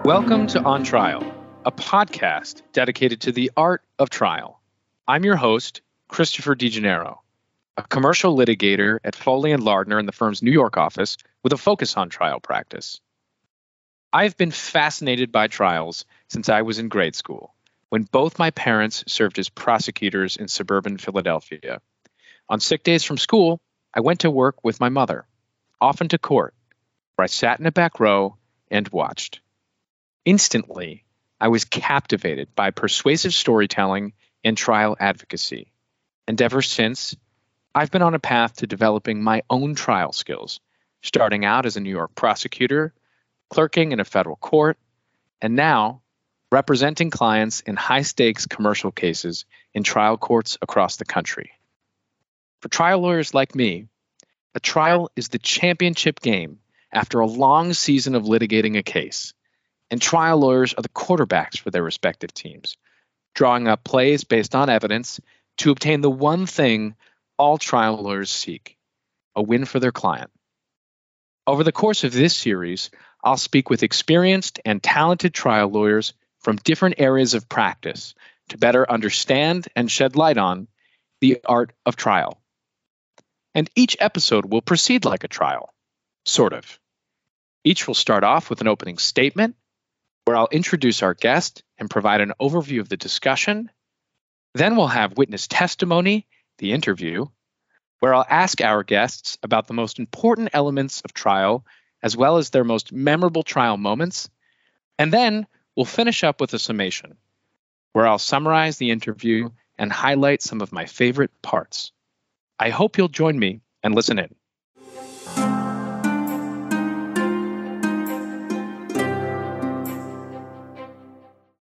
Welcome to On Trial, a podcast dedicated to the art of trial. I'm your host, Christopher DeGennaro, a commercial litigator at Foley & Lardner in the firm's New York office with a focus on trial practice. I've been fascinated by trials since I was in grade school, when both my parents served as prosecutors in suburban Philadelphia. On sick days from school, I went to work with my mother, often to court, where I sat in a back row and watched. Instantly, I was captivated by persuasive storytelling and trial advocacy. And ever since, I've been on a path to developing my own trial skills, starting out as a New York prosecutor, clerking in a federal court, and now representing clients in high-stakes commercial cases in trial courts across the country. For trial lawyers like me, a trial is the championship game after a long season of litigating a case, and trial lawyers are the quarterbacks for their respective teams, drawing up plays based on evidence to obtain the one thing all trial lawyers seek, a win for their client. Over the course of this series, I'll speak with experienced and talented trial lawyers from different areas of practice to better understand and shed light on the art of trial. And each episode will proceed like a trial, sort of. Each will start off with an opening statement where I'll introduce our guest and provide an overview of the discussion. Then we'll have witness testimony, the interview, where I'll ask our guests about the most important elements of trial as well as their most memorable trial moments. And then we'll finish up with a summation, where I'll summarize the interview and highlight some of my favorite parts. I hope you'll join me and listen in.